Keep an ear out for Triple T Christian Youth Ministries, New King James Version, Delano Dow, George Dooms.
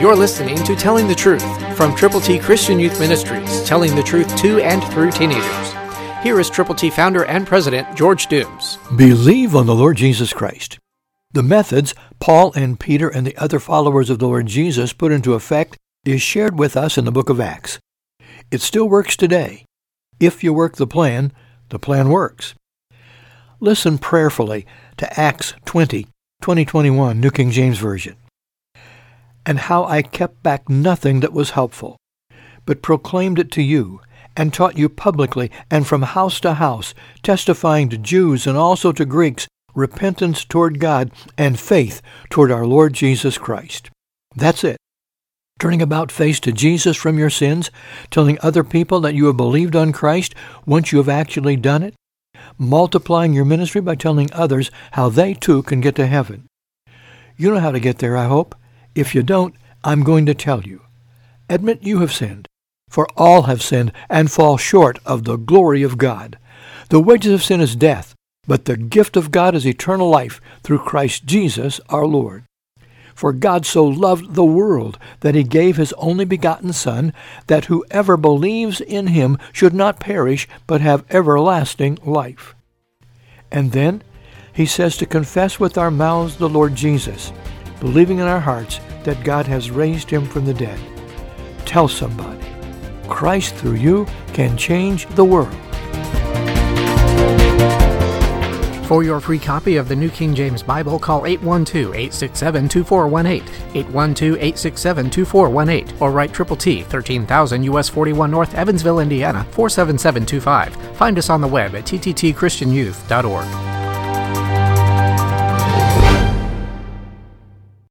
You're listening to Telling the Truth from Triple T Christian Youth Ministries, telling the truth to and through teenagers. Here is Triple T founder and president, George Dooms. Believe on the Lord Jesus Christ. The methods Paul and Peter and the other followers of the Lord Jesus put into effect is shared with us in the book of Acts. It still works today. If you work the plan works. Listen prayerfully to Acts 20:21, New King James Version. And how I kept back nothing that was helpful, but proclaimed it to you, and taught you publicly, and from house to house, testifying to Jews and also to Greeks, repentance toward God, and faith toward our Lord Jesus Christ. That's it. Turning about face to Jesus from your sins, telling other people that you have believed on Christ once you have actually done it, multiplying your ministry by telling others how they too can get to heaven. You know how to get there, I hope. If you don't, I'm going to tell you. Admit you have sinned, for all have sinned and fall short of the glory of God. The wages of sin is death, but the gift of God is eternal life through Christ Jesus our Lord. For God so loved the world that he gave his only begotten Son, that whoever believes in him should not perish, but have everlasting life. And then he says to confess with our mouths the Lord Jesus, believing in our hearts that God has raised him from the dead. Tell somebody, Christ through you can change the world. For your free copy of the New King James Bible, call 812-867-2418, 812-867-2418, or write Triple T, 13,000 U.S. 41 North, Evansville, Indiana, 47725. Find us on the web at tttchristianyouth.org.